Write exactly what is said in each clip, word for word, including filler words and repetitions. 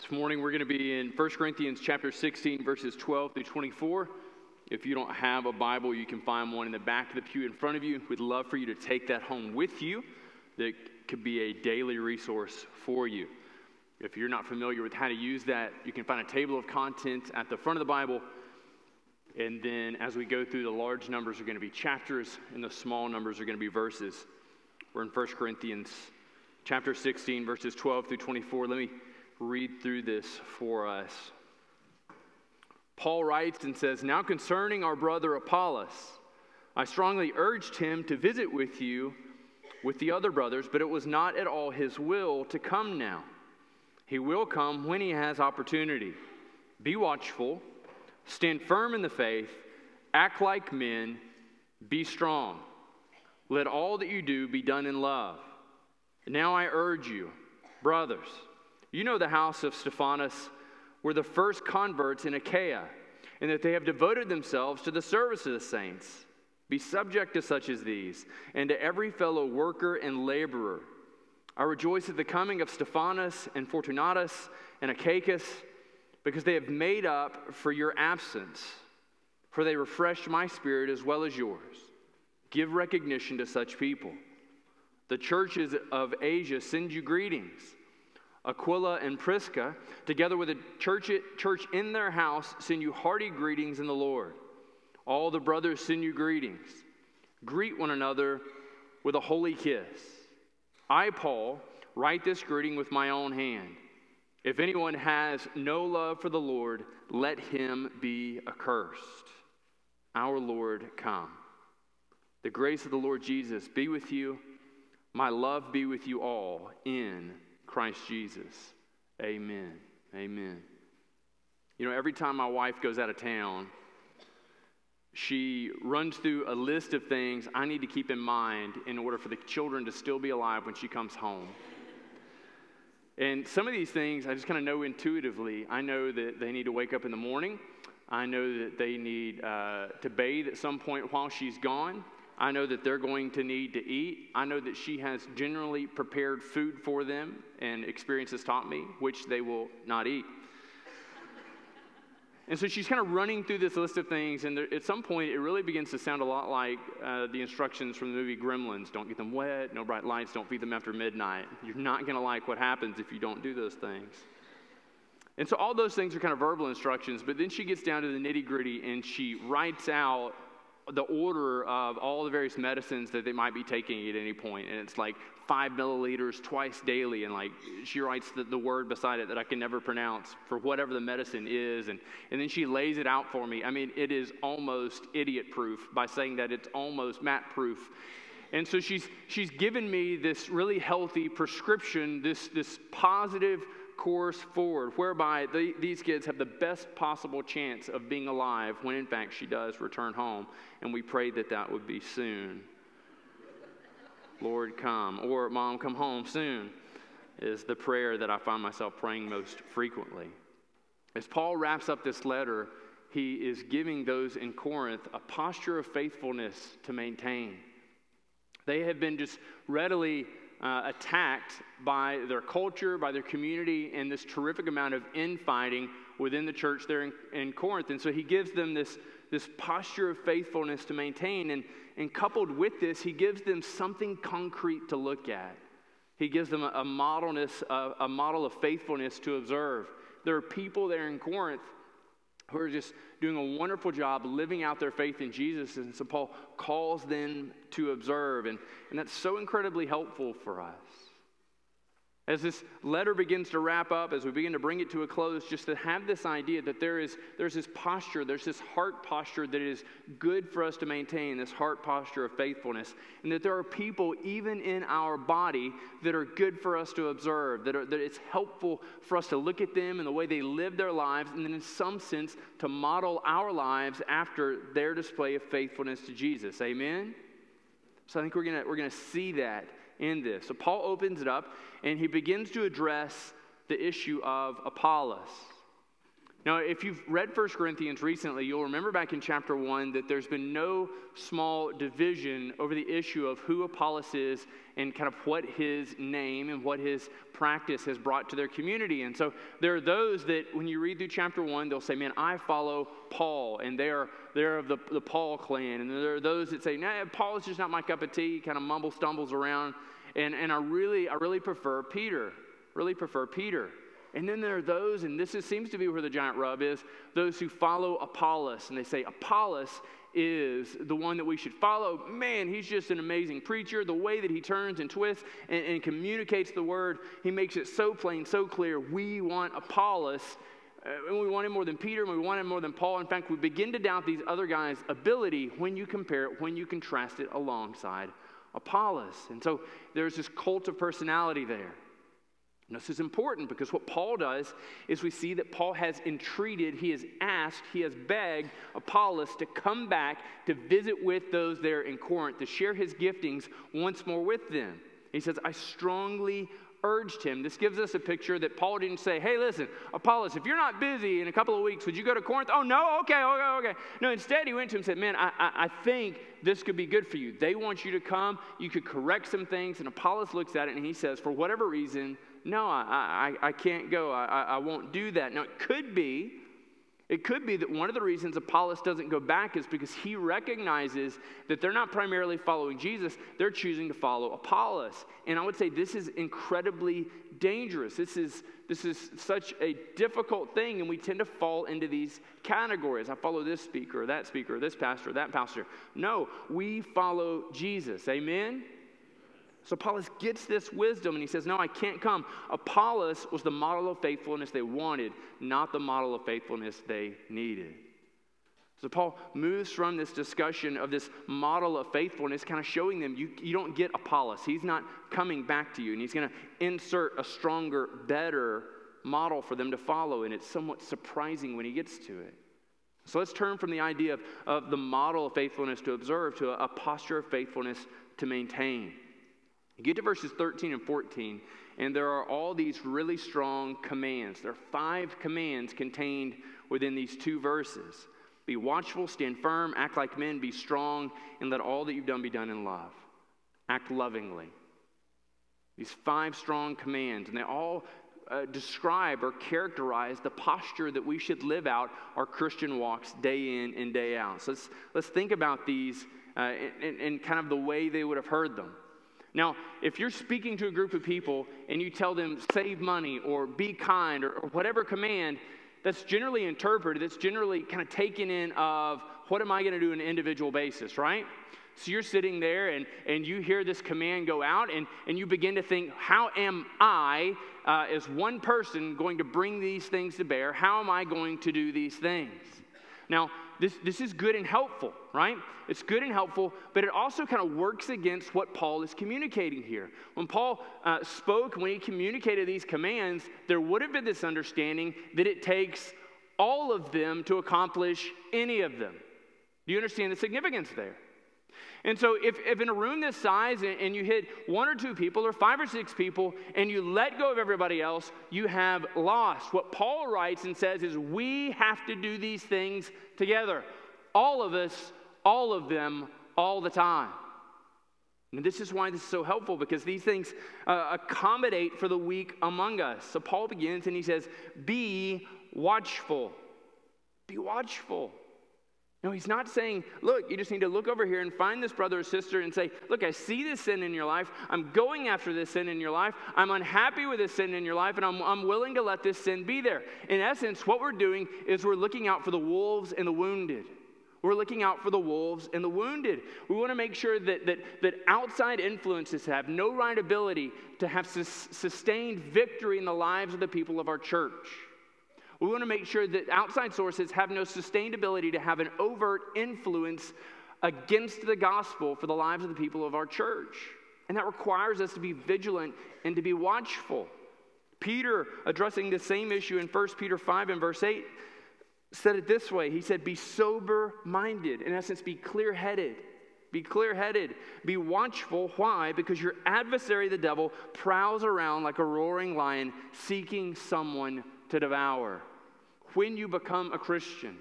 This morning we're going to be in First Corinthians chapter sixteen, verses twelve through twenty-four. If you don't have a Bible, you can find one in the back of the pew in front of you. We'd love for you to take that home with you. That could be a daily resource for you. If you're not familiar with how to use that, you can find a table of contents at the front of the Bible. And then as we go through, the large numbers are going to be chapters, and the small numbers are going to be verses. We're in First Corinthians chapter sixteen, verses twelve through twenty-four. Let me read through this for us. Paul writes and says, "Now concerning our brother Apollos, I strongly urged him to visit with you with the other brothers, but it was not at all his will to come now. He will come when he has opportunity. Be watchful, stand firm in the faith, act like men, be strong. Let all that you do be done in love. Now I urge you, brothers, you know the house of Stephanas were the first converts in Achaia, and that they have devoted themselves to the service of the saints. Be subject to such as these, and to every fellow worker and laborer. I rejoice at the coming of Stephanas and Fortunatus and Achaicus, because they have made up for your absence, for they refreshed my spirit as well as yours. Give recognition to such people. The churches of Asia send you greetings. Aquila and Prisca, together with a church, church in their house, send you hearty greetings in the Lord. All the brothers send you greetings. Greet one another with a holy kiss. I, Paul, write this greeting with my own hand. If anyone has no love for the Lord, let him be accursed. Our Lord, come. The grace of the Lord Jesus be with you. My love be with you all in Christ Jesus. Amen. Amen. You know, every time my wife goes out of town, she runs through a list of things I need to keep in mind in order for the children to still be alive when she comes home. And some of these things I just kind of know intuitively. I know that they need to wake up in the morning. I know that they need uh, to bathe at some point while she's gone. I know that they're going to need to eat. I know that she has generally prepared food for them, and experience has taught me, which they will not eat. And so she's kind of running through this list of things, and there, at some point, it really begins to sound a lot like uh, the instructions from the movie Gremlins. Don't get them wet, no bright lights, don't feed them after midnight. You're not going to like what happens if you don't do those things. And so all those things are kind of verbal instructions, but then she gets down to the nitty-gritty, and she writes out the order of all the various medicines that they might be taking at any point, and it's like five milliliters twice daily, and like she writes the, the word beside it that I can never pronounce for whatever the medicine is, and, and then she lays it out for me. I mean, it is almost idiot-proof by saying that it's almost mat-proof. And so she's she's given me this really healthy prescription, this this positive course forward, whereby they, these kids have the best possible chance of being alive when in fact she does return home, and we pray that that would be soon. Lord, come, or Mom, come home soon, is the prayer that I find myself praying most frequently. As Paul wraps up this letter, he is giving those in Corinth a posture of faithfulness to maintain. They have been just readily Uh, attacked by their culture, by their community, and this terrific amount of infighting within the church there in, in Corinth. And so he gives them this, this posture of faithfulness to maintain. And, and coupled with this, he gives them something concrete to look at. He gives them a, a, modelness, a, a model of faithfulness to observe. There are people there in Corinth who are just doing a wonderful job living out their faith in Jesus. And so Paul calls them to observe. And, and that's so incredibly helpful for us. As this letter begins to wrap up, as we begin to bring it to a close, just to have this idea that there is there's this posture, there's this heart posture that is good for us to maintain, this heart posture of faithfulness, and that there are people even in our body that are good for us to observe, that, are, that it's helpful for us to look at them and the way they live their lives, and then in some sense to model our lives after their display of faithfulness to Jesus. Amen? So I think we're gonna we're gonna see that in this. So Paul opens it up and he begins to address the issue of Apollos. Now, if you've read First Corinthians recently, you'll remember back in chapter one that there's been no small division over the issue of who Apollos is and kind of what his name and what his practice has brought to their community. And so there are those that when you read through chapter one, they'll say, man, I follow Paul, and they are, they're of the, the Paul clan. And there are those that say, nah, Paul is just not my cup of tea, kind of mumble, stumbles around, and, and I really, I really prefer Peter, really prefer Peter. And then there are those, and this is, seems to be where the giant rub is, those who follow Apollos. And they say, Apollos is the one that we should follow. Man, he's just an amazing preacher. The way that he turns and twists and, and communicates the word, he makes it so plain, so clear. We want Apollos, and we want him more than Peter, and we want him more than Paul. In fact, we begin to doubt these other guys' ability when you compare it, when you contrast it alongside Apollos. And so there's this cult of personality there. And this is important because what Paul does is we see that Paul has entreated, he has asked, he has begged Apollos to come back to visit with those there in Corinth, to share his giftings once more with them. He says, I strongly urged him. This gives us a picture that Paul didn't say, hey, listen, Apollos, if you're not busy in a couple of weeks, would you go to Corinth? Oh, no? Okay, okay, okay. No, instead he went to him and said, man, I, I, I think this could be good for you. They want you to come. You could correct some things. And Apollos looks at it and he says, for whatever reason, no, I, I, I can't go. I, I, I won't do that. Now, it could be, it could be that one of the reasons Apollos doesn't go back is because he recognizes that they're not primarily following Jesus. They're choosing to follow Apollos. And I would say this is incredibly dangerous. This is, this is such a difficult thing, and we tend to fall into these categories. I follow this speaker, that speaker, this pastor, that pastor. No, we follow Jesus. Amen? So Apollos gets this wisdom, and he says, no, I can't come. Apollos was the model of faithfulness they wanted, not the model of faithfulness they needed. So Paul moves from this discussion of this model of faithfulness, kind of showing them, you, you don't get Apollos. He's not coming back to you, and he's going to insert a stronger, better model for them to follow, and it's somewhat surprising when he gets to it. So let's turn from the idea of, of the model of faithfulness to observe to a, a posture of faithfulness to maintain. You get to verses thirteen and fourteen, and there are all these really strong commands. There are five commands contained within these two verses. Be watchful, stand firm, act like men, be strong, and let all that you've done be done in love. Act lovingly. These five strong commands, and they all uh, describe or characterize the posture that we should live out our Christian walks day in and day out. So let's, let's think about these uh, in, in kind of the way they would have heard them. Now, if you're speaking to a group of people and you tell them save money or be kind or, or whatever command, that's generally interpreted, that's generally kind of taken in of what am I going to do on an individual basis, right? So you're sitting there and, and you hear this command go out and, and you begin to think, how am I uh, as one person going to bring these things to bear? How am I going to do these things? Now, This this is good and helpful, right? It's good and helpful, but it also kind of works against what Paul is communicating here. When Paul uh, spoke, when he communicated these commands, there would have been this understanding that it takes all of them to accomplish any of them. Do you understand the significance there? And so if, if in a room this size and, and you hit one or two people or five or six people and you let go of everybody else, you have lost. What Paul writes and says is we have to do these things together. All of us, all of them, all the time. And this is why this is so helpful, because these things uh, accommodate for the weak among us. So Paul begins and he says, be watchful. Be watchful. No, he's not saying, look, you just need to look over here and find this brother or sister and say, look, I see this sin in your life. I'm going after this sin in your life. I'm unhappy with this sin in your life, and I'm, I'm willing to let this sin be there. In essence, what we're doing is we're looking out for the wolves and the wounded. We're looking out for the wolves and the wounded. We want to make sure that, that, that outside influences have no right ability to have sus- sustained victory in the lives of the people of our church. We want to make sure that outside sources have no sustainability to have an overt influence against the gospel for the lives of the people of our church. And that requires us to be vigilant and to be watchful. Peter, addressing the same issue in First Peter five and verse eight, said it this way. He said, be sober-minded. In essence, be clear-headed. Be clear-headed. Be watchful. Why? Because your adversary, the devil, prowls around like a roaring lion seeking someone to devour. when you become a Christian.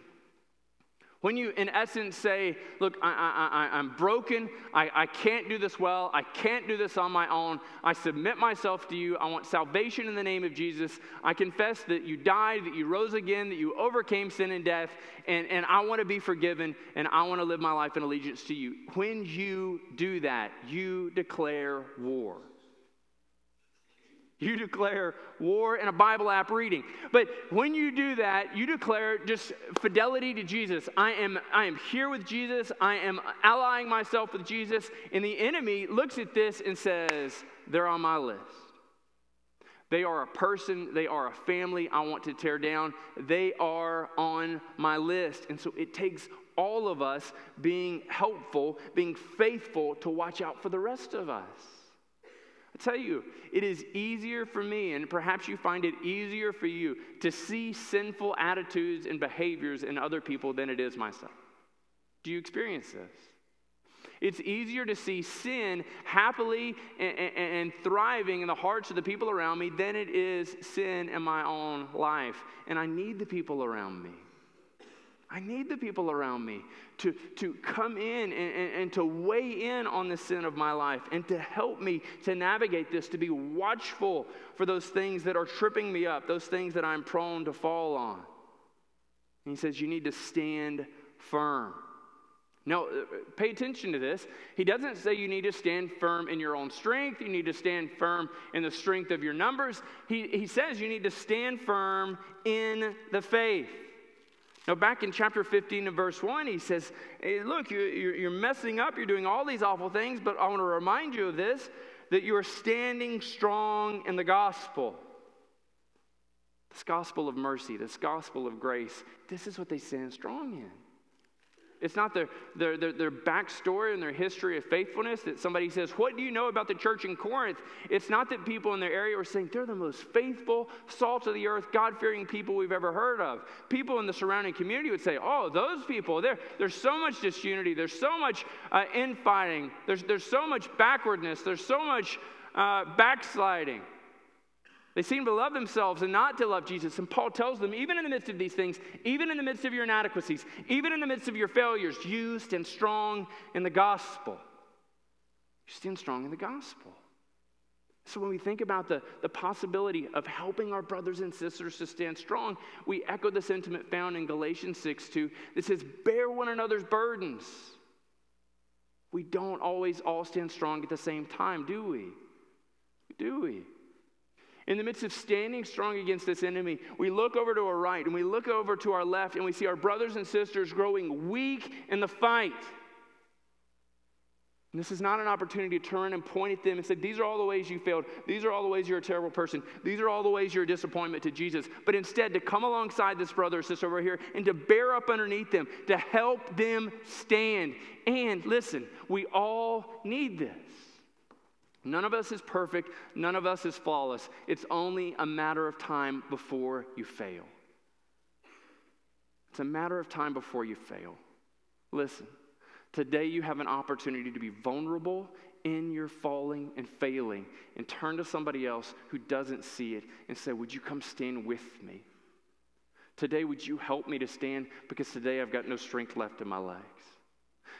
When you, in essence, say, look, I, I, I, I'm broken. I, I can't do this well. I can't do this on my own. I submit myself to you. I want salvation in the name of Jesus. I confess that you died, that you rose again, that you overcame sin and death, and, and I want to be forgiven, and I want to live my life in allegiance to you. When you do that, you declare war. You declare war in a Bible app reading. But when you do that, you declare just fidelity to Jesus. I am I am here with Jesus. I am allying myself with Jesus. And the enemy looks at this and says, they're on my list. They are a person. They are a family I want to tear down. They are on my list. And so it takes all of us being helpful, being faithful to watch out for the rest of us. Tell you, it is easier for me, and perhaps you find it easier for you, to see sinful attitudes and behaviors in other people than it is myself. Do you experience this? It's easier to see sin happily and, and, and thriving in the hearts of the people around me than it is sin in my own life. And I need the people around me. I need the people around me to, to come in and, and, and to weigh in on the sin of my life and to help me to navigate this, to be watchful for those things that are tripping me up, those things that I'm prone to fall on. And he says, you need to stand firm. Now, pay attention to this. He doesn't say you need to stand firm in your own strength. You need to stand firm in the strength of your numbers. He, he says you need to stand firm in the faith. Now, back in chapter fifteen and verse one, he says, hey, look, you're messing up, you're doing all these awful things, but I want to remind you of this, that you are standing strong in the gospel. This gospel of mercy, this gospel of grace, this is what they stand strong in. It's not their, their, their, their backstory and their history of faithfulness that somebody says, what do you know about the church in Corinth? It's not that people in their area are saying, they're the most faithful, salt of the earth, God-fearing people we've ever heard of. People in the surrounding community would say, oh, those people, there's so much disunity, there's so much uh, infighting, there's, there's so much backwardness, there's so much uh, backsliding. They seem to love themselves and not to love Jesus. And Paul tells them, even in the midst of these things, even in the midst of your inadequacies, even in the midst of your failures, you stand strong in the gospel. You stand strong in the gospel. So when we think about the, the possibility of helping our brothers and sisters to stand strong, we echo the sentiment found in Galatians six two that says, bear one another's burdens. We don't always all stand strong at the same time, do we? Do we? In the midst of standing strong against this enemy, we look over to our right and we look over to our left and we see our brothers and sisters growing weak in the fight. And this is not an opportunity to turn and point at them and say, these are all the ways you failed. These are all the ways you're a terrible person. These are all the ways you're a disappointment to Jesus. But instead, to come alongside this brother or sister over here and to bear up underneath them, to help them stand. And listen, we all need this. None of us is perfect. None of us is flawless. It's only a matter of time before you fail. It's a matter of time before you fail. Listen, today you have an opportunity to be vulnerable in your falling and failing and turn to somebody else who doesn't see it and say, would you come stand with me? Today, would you help me to stand because today I've got no strength left in my legs?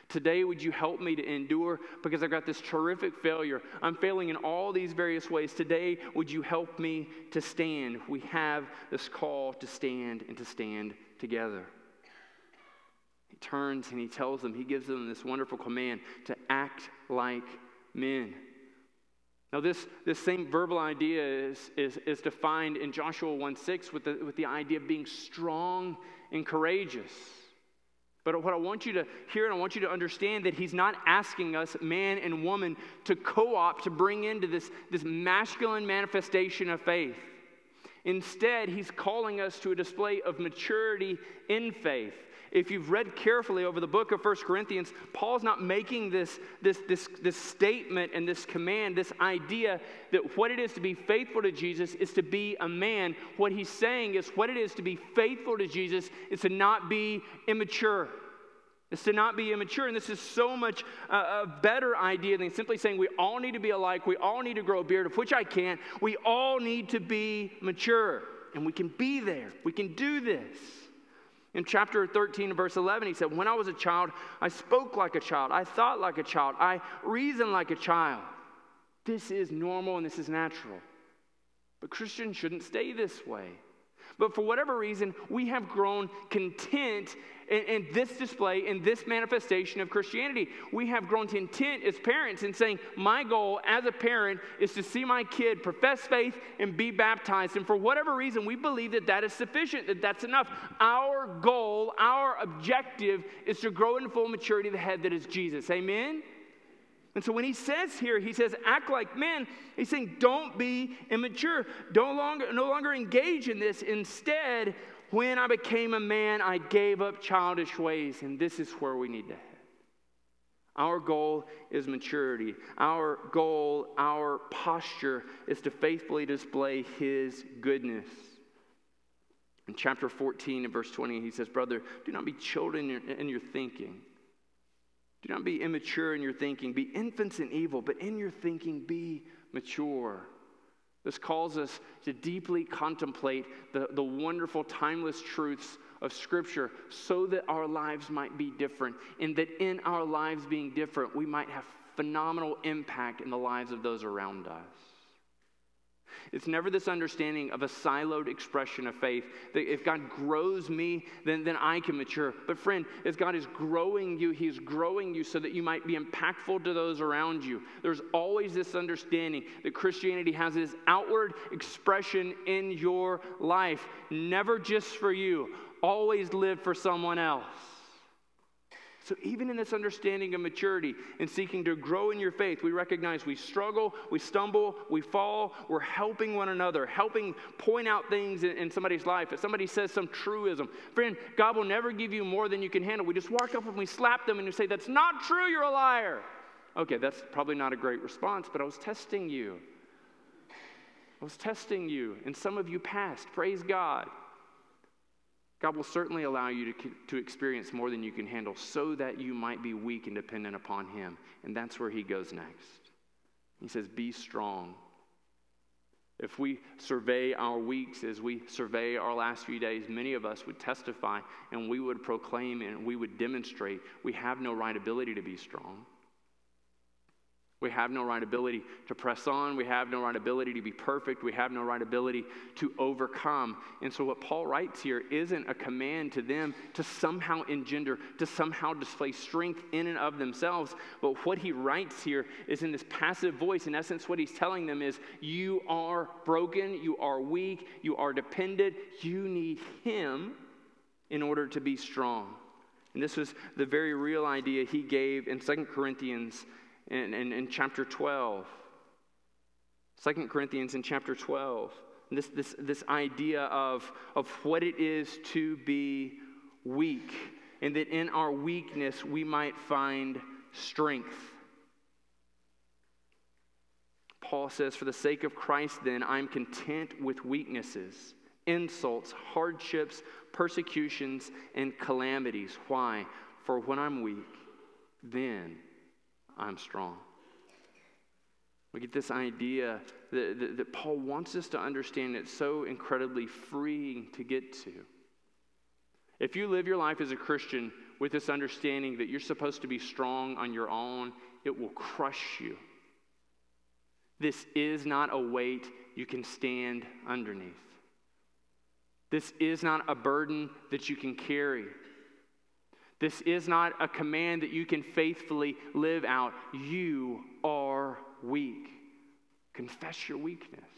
Today, would you help me to endure because I've got this terrific failure. I'm failing in all these various ways. Today, would you help me to stand? We have this call to stand and to stand together. He turns and he tells them, he gives them this wonderful command to act like men. Now, this, this same verbal idea is, is, is defined in Joshua one six with the, with the idea of being strong and courageous. But what I want you to hear and I want you to understand that he's not asking us, man and woman, to co-opt, to bring into this, this masculine manifestation of faith. Instead, he's calling us to a display of maturity in faith. If you've read carefully over the book of First Corinthians, Paul's not making this, this, this, this statement and this command, this idea that what it is to be faithful to Jesus is to be a man. What he's saying is what it is to be faithful to Jesus is to not be immature. It's to not be immature. And this is so much uh, a better idea than simply saying we all need to be alike, we all need to grow a beard, of which I can't. We all need to be mature. and we can be there. We can do this. In chapter thirteen, verse eleven, he said, when I was a child, I spoke like a child. I thought like a child. I reasoned like a child. This is normal and this is natural. But Christians shouldn't stay this way. But for whatever reason, we have grown content in, in this display, in this manifestation of Christianity. We have grown content as parents in saying, my goal as a parent is to see my kid profess faith and be baptized. And for whatever reason, we believe that that is sufficient, that that's enough. Our goal, our objective is to grow in full maturity of the head that is Jesus. Amen? And so when he says here, he says, act like men, he's saying, don't be immature. Don't longer, no longer engage in this. Instead, when I became a man, I gave up childish ways. And this is where we need to head. Our goal is maturity. Our goal, our posture is to faithfully display his goodness. In chapter fourteen and verse twenty, he says, brother, do not be children in your, in your thinking. Do not be immature in your thinking. Be infants in evil, but in your thinking be mature. This calls us to deeply contemplate the, the wonderful, timeless truths of Scripture so that our lives might be different, and that in our lives being different, we might have phenomenal impact in the lives of those around us. It's never this understanding of a siloed expression of faith, that if God grows me, then, then I can mature. But friend, if God is growing you, he is growing you so that you might be impactful to those around you. There's always this understanding that Christianity has this outward expression in your life. Never just for you. Always live for someone else. So even in this understanding of maturity and seeking to grow in your faith, we recognize we struggle, we stumble, we fall. We're helping one another, helping point out things in, in somebody's life. If somebody says some truism, friend, God will never give you more than you can handle. We just walk up and we slap them and we say, that's not true, you're a liar. Okay, that's probably not a great response, but I was testing you. I was testing you, and some of you passed. Praise God. God will certainly allow you to, to experience more than you can handle so that you might be weak and dependent upon him. And that's where he goes next. He says, be strong. If we survey our weeks as we survey our last few days, many of us would testify and we would proclaim and we would demonstrate we have no right ability to be strong. We have no right ability to press on. We have no right ability to be perfect. We have no right ability to overcome. And so what Paul writes here isn't a command to them to somehow engender, to somehow display strength in and of themselves. But what he writes here is in this passive voice. In essence, what he's telling them is, you are broken, you are weak, you are dependent. You need him in order to be strong. And this was the very real idea he gave in Second Corinthians In, in, in chapter twelve, Second Corinthians in chapter twelve, this this this idea of, of what it is to be weak, and that in our weakness we might find strength. Paul says, for the sake of Christ then, I'm content with weaknesses, insults, hardships, persecutions, and calamities. Why? For when I'm weak, then I'm strong. We get this idea that, that, that Paul wants us to understand. It's so incredibly freeing to get to. If you live your life as a Christian with this understanding that you're supposed to be strong on your own, it will crush you. This is not a weight you can stand underneath. This is not a burden that you can carry. This is not a command that you can faithfully live out. You are weak. Confess your weakness.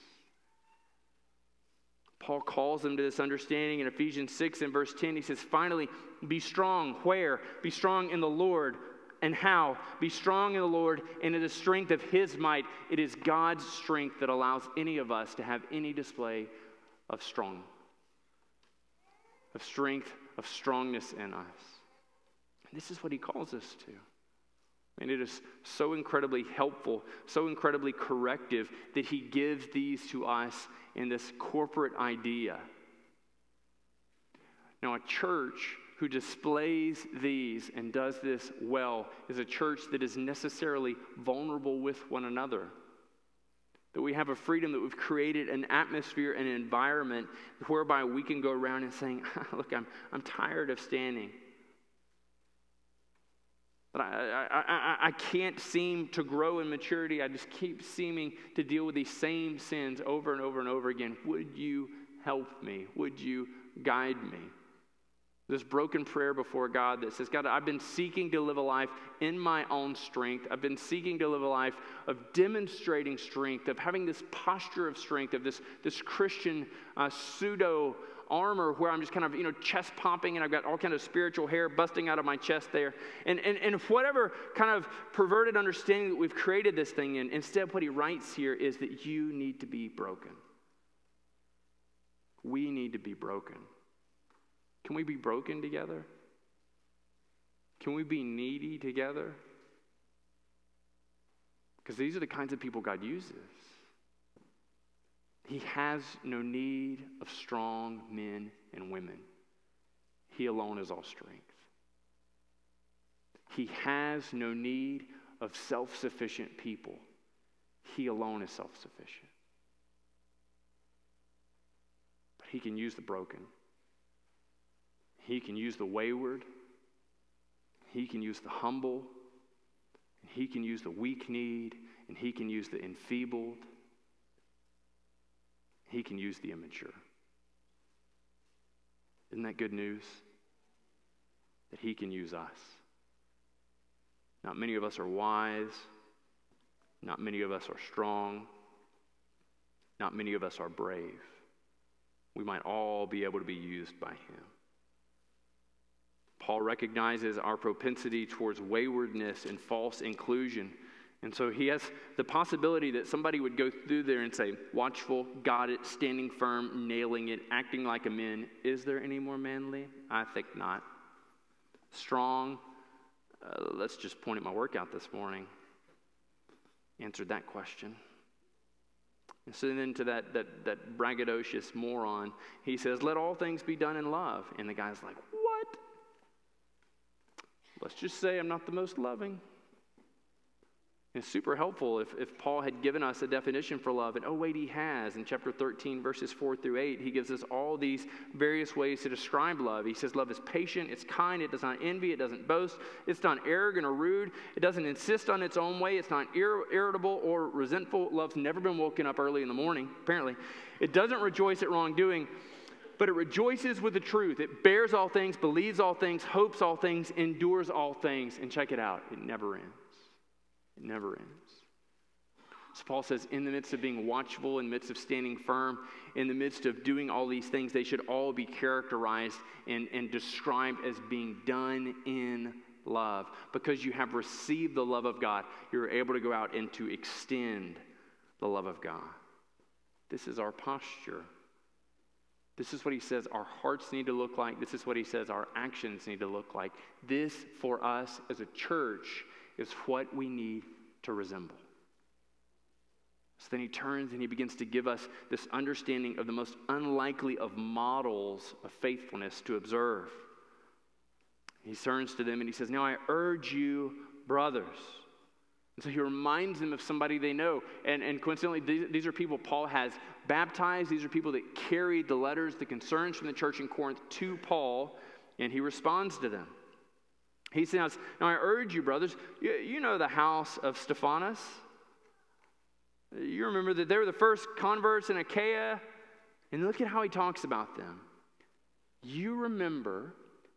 Paul calls them to this understanding in Ephesians six and verse ten. He says, finally, be strong. Where? Be strong in the Lord. And how? Be strong in the Lord and in the strength of his might. It is God's strength that allows any of us to have any display of strong, of strength, of strongness in us. This is what he calls us to. And it is so incredibly helpful, so incredibly corrective that he gives these to us in this corporate idea. Now, a church who displays these and does this well is a church that is necessarily vulnerable with one another. That we have a freedom, that we've created an atmosphere, an environment whereby we can go around and saying, look, I'm I'm tired of standing. But I, I, I, I can't seem to grow in maturity. I just keep seeming to deal with these same sins over and over and over again. Would you help me? Would you guide me? This broken prayer before God that says, God, I've been seeking to live a life in my own strength. I've been seeking to live a life of demonstrating strength, of having this posture of strength, of this, this Christian uh, pseudo armor where I'm just kind of, you know, chest pumping, and I've got all kind of spiritual hair busting out of my chest there. And, and, and whatever kind of perverted understanding that we've created this thing in, instead what he writes here is that you need to be broken. We need to be broken. Can we be broken together? Can we be needy together? Because these are the kinds of people God uses. He has no need of strong men and women. He alone is all strength. He has no need of self-sufficient people. He alone is self-sufficient. But he can use the broken. He can use the wayward. He can use the humble. He can use the weak-kneed. And he can use the enfeebled. He can use the immature. Isn't that good news? That he can use us. Not many of us are wise. Not many of us are strong. Not many of us are brave. We might all be able to be used by him. Paul recognizes our propensity towards waywardness and false inclusion. And so he has the possibility that somebody would go through there and say, watchful, got it, standing firm, nailing it, acting like a man. Is there any more manly? I think not. Strong, uh, let's just point at my workout this morning. Answered that question. And so then to that, that, that braggadocious moron, he says, let all things be done in love. And the guy's like, what? Let's just say I'm not the most loving. It's super helpful if, if Paul had given us a definition for love, and oh wait, he has. In chapter thirteen, verses four through eight, he gives us all these various ways to describe love. He says love is patient, it's kind, it does not envy, it doesn't boast, it's not arrogant or rude, it doesn't insist on its own way, it's not ir- irritable or resentful. Love's never been woken up early in the morning, apparently. It doesn't rejoice at wrongdoing, but it rejoices with the truth. It bears all things, believes all things, hopes all things, endures all things. And check it out, it never ends. It never ends. So Paul says, in the midst of being watchful, in the midst of standing firm, in the midst of doing all these things, they should all be characterized and, and described as being done in love. Because you have received the love of God, you're able to go out and to extend the love of God. This is our posture. This is what he says our hearts need to look like. This is what he says our actions need to look like. This, for us as a church, is what we need to resemble. So then he turns and he begins to give us this understanding of the most unlikely of models of faithfulness to observe. He turns to them and he says, now I urge you, brothers. And so he reminds them of somebody they know. And, and coincidentally, these, these are people Paul has baptized. These are people that carried the letters, the concerns from the church in Corinth to Paul, and he responds to them. He says, now I urge you, brothers, you, you know the house of Stephanas. You remember that they were the first converts in Achaia. And look at how he talks about them. You remember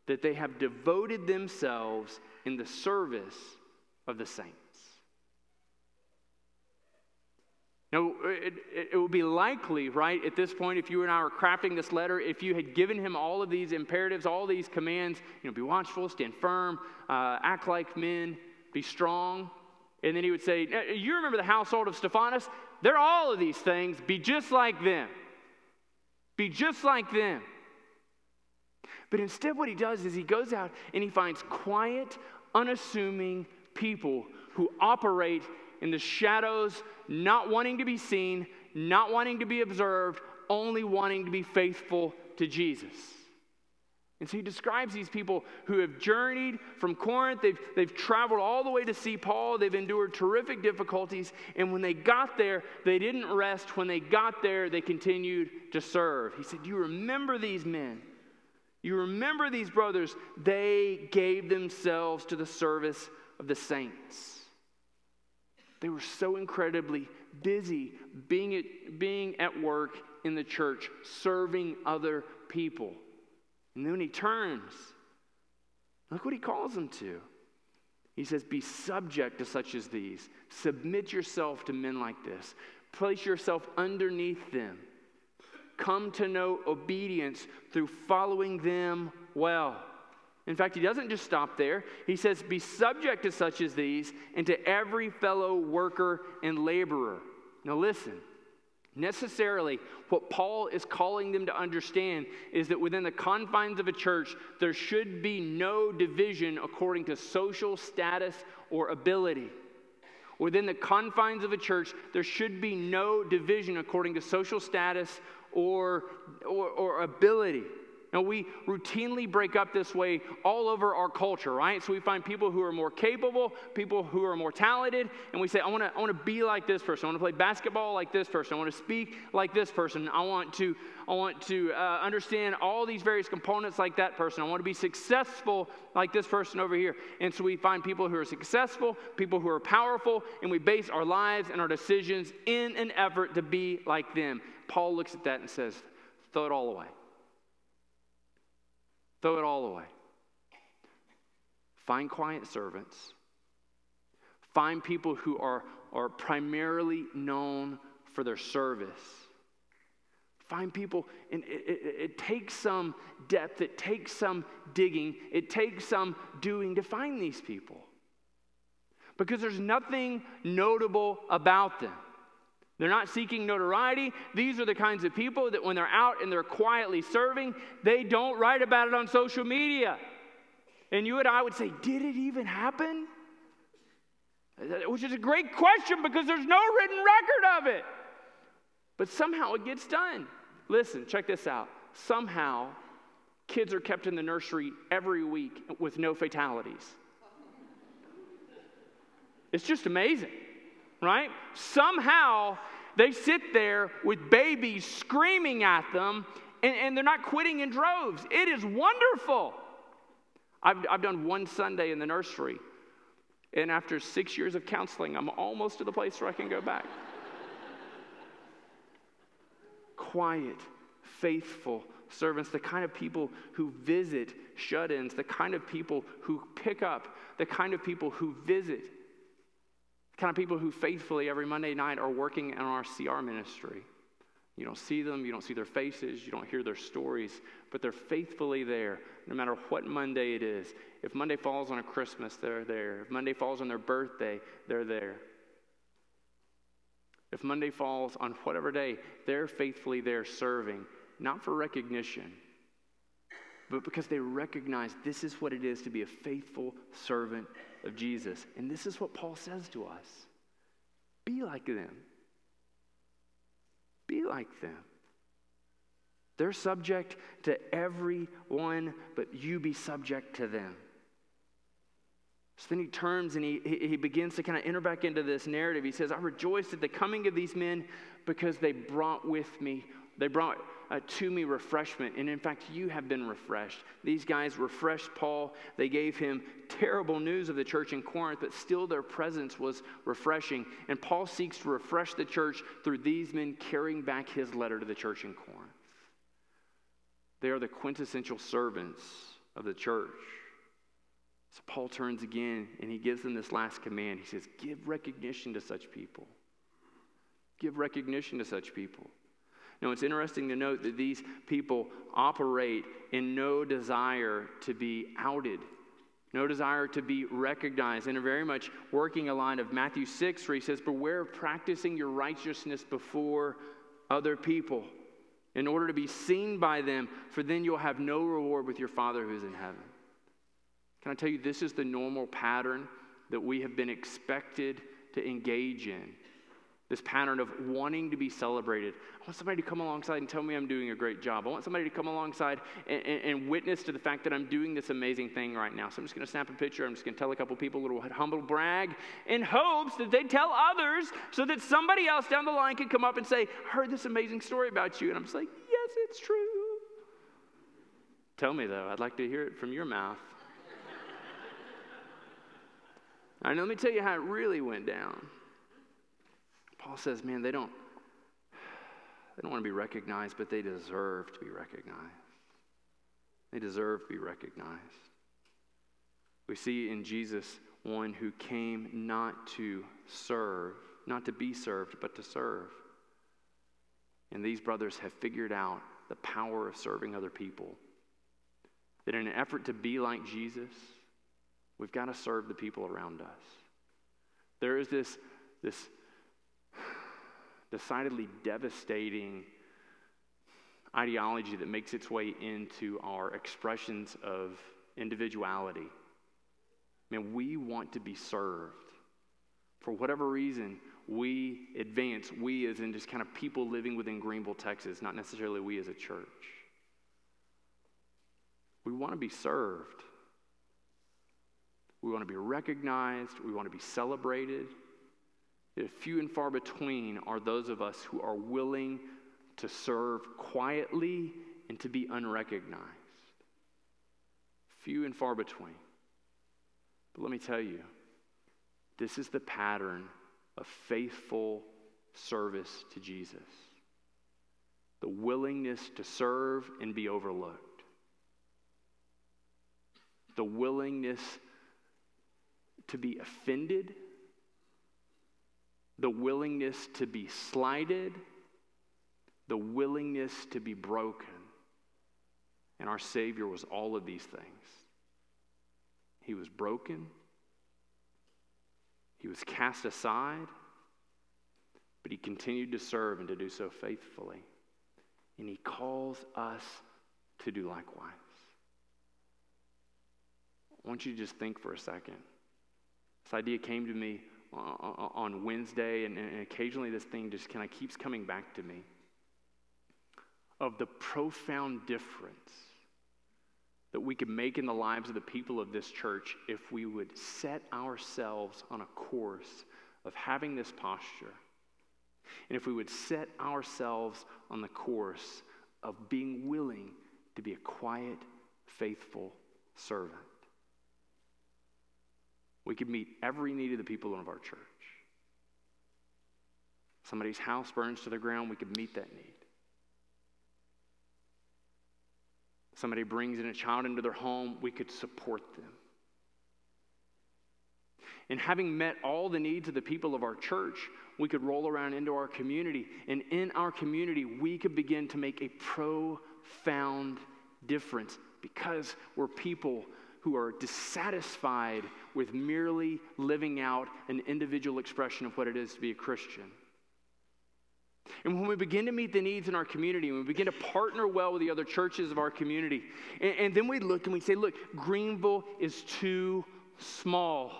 that they have devoted themselves in the service of the saints. Now, it, it, it would be likely, right, at this point, if you and I were crafting this letter, if you had given him all of these imperatives, all these commands, you know, be watchful, stand firm, uh, act like men, be strong. And then he would say, you remember the household of Stephanas? They're all of these things. Be just like them. Be just like them. But instead what he does is he goes out and he finds quiet, unassuming people who operate in the shadows, not wanting to be seen, not wanting to be observed, only wanting to be faithful to Jesus. And so he describes these people who have journeyed from Corinth. They've, they've traveled all the way to see Paul. They've endured terrific difficulties. And when they got there, they didn't rest. When they got there, they continued to serve. He said, do you remember these men? You remember these brothers? They gave themselves to the service of the saints. They were so incredibly busy being at, being at work in the church, serving other people. And then when he turns, look what he calls them to. He says, be subject to such as these. Submit yourself to men like this. Place yourself underneath them. Come to know obedience through following them well. In fact, he doesn't just stop there. He says, be subject to such as these and to every fellow worker and laborer. Now listen. Necessarily, what Paul is calling them to understand is that within the confines of a church, there should be no division according to social status or ability. Within the confines of a church, there should be no division according to social status or, or, or ability. Now, we routinely break up this way all over our culture, right? So we find people who are more capable, people who are more talented, and we say, I want to I want to be like this person. I want to play basketball like this person. I want to speak like this person. I want to I want to uh, understand all these various components like that person. I want to be successful like this person over here. And so we find people who are successful, people who are powerful, and we base our lives and our decisions in an effort to be like them. Paul looks at that and says, throw it all away. Throw it all away. Find quiet servants. Find people who are, are primarily known for their service. Find people, and it, it, it takes some depth, it takes some digging, it takes some doing to find these people. Because there's nothing notable about them. They're not seeking notoriety. These are the kinds of people that when they're out and they're quietly serving, they don't write about it on social media. And you and I would say, did it even happen? Which is a great question because there's no written record of it. But somehow it gets done. Listen, check this out. Somehow, kids are kept in the nursery every week with no fatalities. It's just amazing. Right? Somehow they sit there with babies screaming at them, and, and they're not quitting in droves. It is wonderful. I've, I've done one Sunday in the nursery, and after six years of counseling, I'm almost to the place where I can go back. Quiet, faithful servants, the kind of people who visit shut-ins, the kind of people who pick up, the kind of people who visit kind of people who faithfully every Monday night are working in our C R ministry. You don't see them, you don't see their faces, you don't hear their stories, but they're faithfully there no matter what Monday it is. If Monday falls on a Christmas, they're there. If Monday falls on their birthday, they're there. If Monday falls on whatever day, they're faithfully there serving, not for recognition, but because they recognize this is what it is to be a faithful servant of Jesus. And this is what Paul says to us. Be like them. Be like them. They're subject to everyone, but you be subject to them. So then he turns and he, he begins to kind of enter back into this narrative. He says, I rejoiced at the coming of these men because they brought with me, they brought Uh, to me refreshment, and in fact you have been refreshed. These guys refreshed Paul. They gave him terrible news of the church in Corinth, but still their presence was refreshing, and Paul seeks to refresh the church through these men carrying back his letter to the church in Corinth. They are the quintessential servants of the church. So Paul turns again and he gives them this last command. He says, give recognition to such people. Give recognition to such people. Now, it's interesting to note that these people operate in no desire to be outed, no desire to be recognized, and are very much working a line of Matthew six, where he says, beware of practicing your righteousness before other people in order to be seen by them, for then you'll have no reward with your Father who is in heaven. Can I tell you, this is the normal pattern that we have been expected to engage in. this pattern of wanting to be celebrated. I want somebody to come alongside and tell me I'm doing a great job. I want somebody to come alongside and, and, and witness to the fact that I'm doing this amazing thing right now. So I'm just going to snap a picture. I'm just going to tell a couple people a little humble brag in hopes that they tell others so that somebody else down the line can come up and say, I heard this amazing story about you. And I'm just like, yes, it's true. Tell me, though. I'd like to hear it from your mouth. All right, now let me tell you how it really went down. Paul says, man, they don't, they don't want to be recognized, but they deserve to be recognized. They deserve to be recognized. We see in Jesus one who came not to serve, not to be served, but to serve. And these brothers have figured out the power of serving other people. That in an effort to be like Jesus, we've got to serve the people around us. There is this, this decidedly devastating ideology that makes its way into our expressions of individuality. Man, we want to be served. For whatever reason, we advance, we as in just kind of people living within Greenville, Texas, not necessarily we as a church. We want to be served. We want to be recognized. We want to be celebrated. Few and far between are those of us who are willing to serve quietly and to be unrecognized. Few and far between. But let me tell you, this is the pattern of faithful service to Jesus. The willingness to serve and be overlooked. The willingness to be offended, the willingness to be slighted, the willingness to be broken. And our Savior was all of these things. He was broken, he was cast aside, but he continued to serve and to do so faithfully. And he calls us to do likewise. I want you to just think for a second. This idea came to me on Wednesday, and, and occasionally this thing just kind of keeps coming back to me, of the profound difference that we could make in the lives of the people of this church if we would set ourselves on a course of having this posture, and if we would set ourselves on the course of being willing to be a quiet, faithful servant. We could meet every need of the people of our church. Somebody's house burns to the ground, we could meet that need. Somebody brings in a child into their home, we could support them. And having met all the needs of the people of our church, we could roll around into our community, and in our community, we could begin to make a profound difference because we're people who are dissatisfied with merely living out an individual expression of what it is to be a Christian. And when we begin to meet the needs in our community, and we begin to partner well with the other churches of our community, and, and then we look and we say, look, Greenville is too small.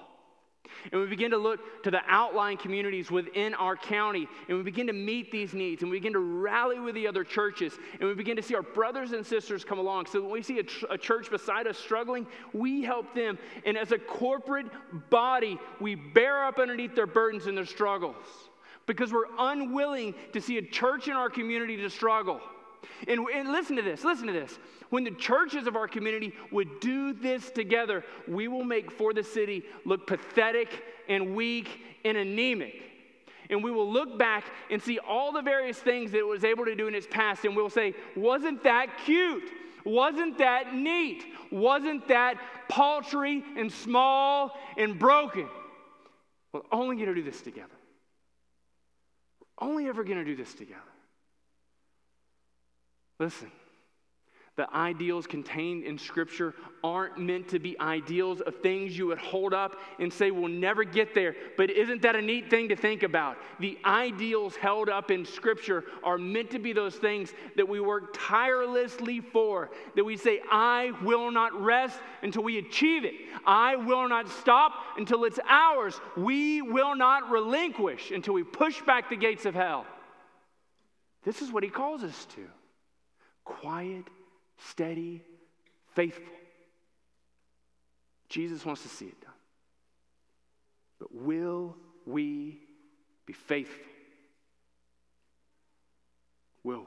And we begin to look to the outlying communities within our county, and we begin to meet these needs, and we begin to rally with the other churches, and we begin to see our brothers and sisters come along. So when we see a, tr- a church beside us struggling, we help them. And as a corporate body, we bear up underneath their burdens and their struggles because we're unwilling to see a church in our community to struggle. And, and listen to this, listen to this. When the churches of our community would do this together, we will make For the City look pathetic and weak and anemic. And we will look back and see all the various things that it was able to do in its past, and we'll say, wasn't that cute? Wasn't that neat? Wasn't that paltry and small and broken? We're only going to do this together. We're only ever going to do this together. Listen, The ideals contained in Scripture aren't meant to be ideals of things you would hold up and say, we'll never get there. But isn't that a neat thing to think about? The ideals held up in Scripture are meant to be those things that we work tirelessly for, that we say, I will not rest until we achieve it. I will not stop until it's ours. We will not relinquish until we push back the gates of hell. This is what he calls us to. Quiet, steady, faithful. Jesus wants to see it done. But will we be faithful? Will we?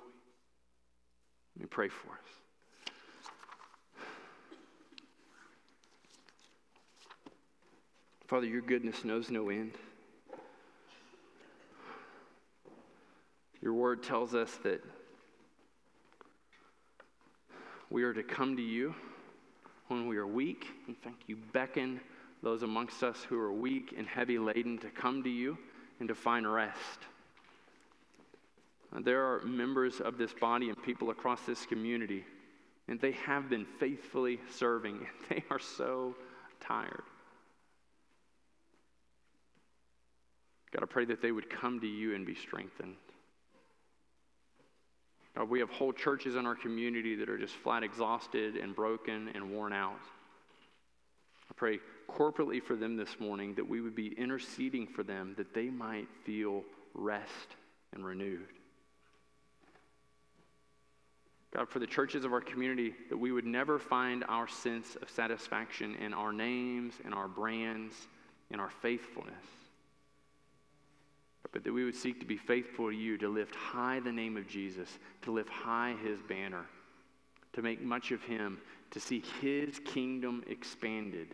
Let me pray for us. Father, your goodness knows no end. Your word tells us that we are to come to you when we are weak. In fact, you beckon those amongst us who are weak and heavy laden to come to you and to find rest. There are members of this body and people across this community, and they have been faithfully serving, and they are so tired. God, I pray that they would come to you and be strengthened. God, we have whole churches in our community that are just flat exhausted and broken and worn out. I pray corporately for them this morning that we would be interceding for them, that they might feel rest and renewed. God, for the churches of our community, that we would never find our sense of satisfaction in our names, in our brands, in our faithfulness, but that we would seek to be faithful to you, to lift high the name of Jesus, to lift high his banner, to make much of him, to see his kingdom expanded,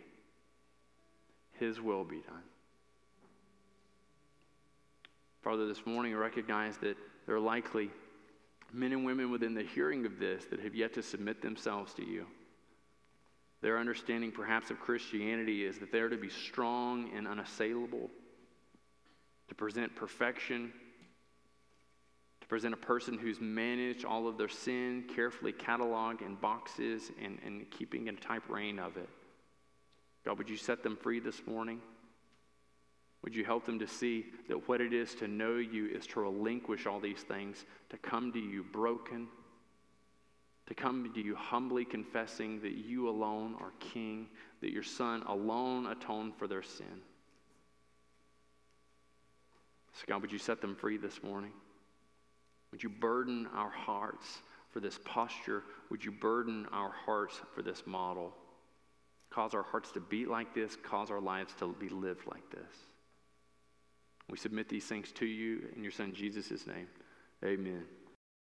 his will be done. Father, this morning I recognize that there are likely men and women within the hearing of this that have yet to submit themselves to you. Their understanding perhaps of Christianity is that they are to be strong and unassailable, to present perfection, to present a person who's managed all of their sin, carefully cataloged in boxes and, and keeping a tight rein of it. God, would you set them free this morning? Would you help them to see that what it is to know you is to relinquish all these things, to come to you broken, to come to you humbly confessing that you alone are King, that your Son alone atoned for their sin. So God, would you set them free this morning? Would you burden our hearts for this posture? Would you burden our hearts for this model? Cause our hearts to beat like this. Cause our lives to be lived like this. We submit these things to you in your Son Jesus' name. Amen.